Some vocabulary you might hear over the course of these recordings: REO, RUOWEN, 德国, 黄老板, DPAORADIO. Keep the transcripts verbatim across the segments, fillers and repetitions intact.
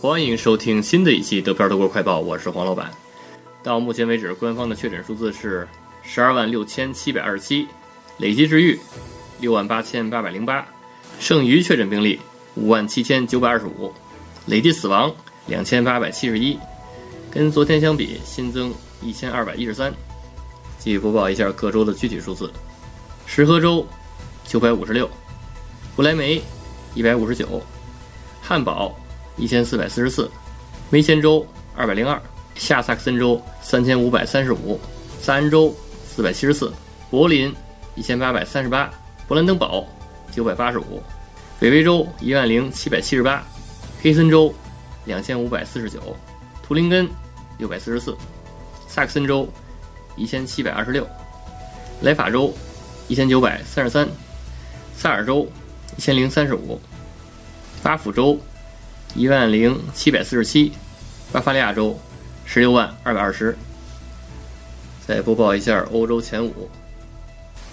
欢迎收听新的一期德漂德国快报，我是黄老板。到目前为止，官方的确诊数字是十二万六千七百二十七，累计治愈六万八千八百零八，剩余确诊病例五万七千九百二十五，累计死亡两千八百七十一，跟昨天相比新增一千二百一十三。继续播报一下各州的具体数字：石河州九百五十六，不来梅一百五十九，汉堡一千四百四十四，梅前州二百零二，下萨克森州三千五百三十五，萨恩州四百七十四，柏林一千八百三十八，勃兰登堡九百八十五，北威州一万零七百七十八，黑森州两千五百四十九，图林根六百四十四，萨克森州一千七百二十六，莱法州一千九百三十三，萨尔州一千零三十五，巴甫州一万零七百四十七，巴伐利亚州十六万二百二十。再播报一下欧洲前五：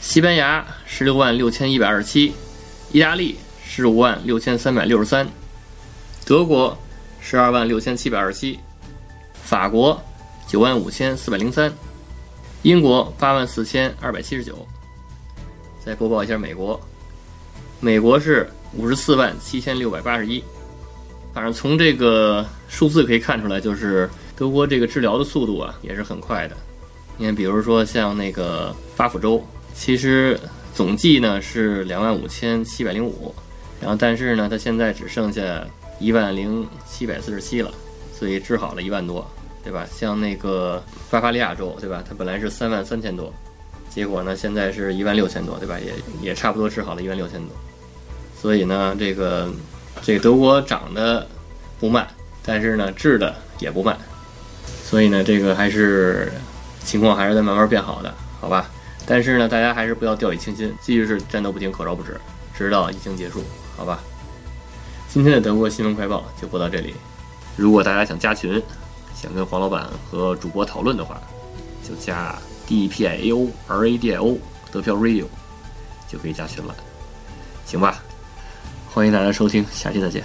西班牙十六万六千一百二十七，意大利十五万六千三百六十三，德国十二万六千七百二十七，法国九万五千四百零三，英国八万四千二百七十九。再播报一下美国，美国是五十四万七千六百八十一。反正从这个数字可以看出来，就是德国这个治疗的速度啊也是很快的。你看，比如说像那个巴甫州，其实总计呢是两万五千七百零五，然后但是呢它现在只剩下一万零七百四十七了，所以治好了一万多，对吧？像那个巴伐利亚州，对吧？它本来是三万三千多，结果呢现在是一万六千多，对吧？也也差不多治好了一万六千多，所以呢这个。这个德国涨得不慢，但是呢治的也不慢，所以呢这个还是情况还是在慢慢变好的，好吧？但是呢大家还是不要掉以轻心，继续是战斗不停口罩不止，直到疫情结束，好吧？今天的德国新闻快报就播到这里。如果大家想加群，想跟黄老板和主播讨论的话，就加 D P A O R A D I O 德漂 R E O 就可以加群了，行吧？欢迎大家收听，下期再见。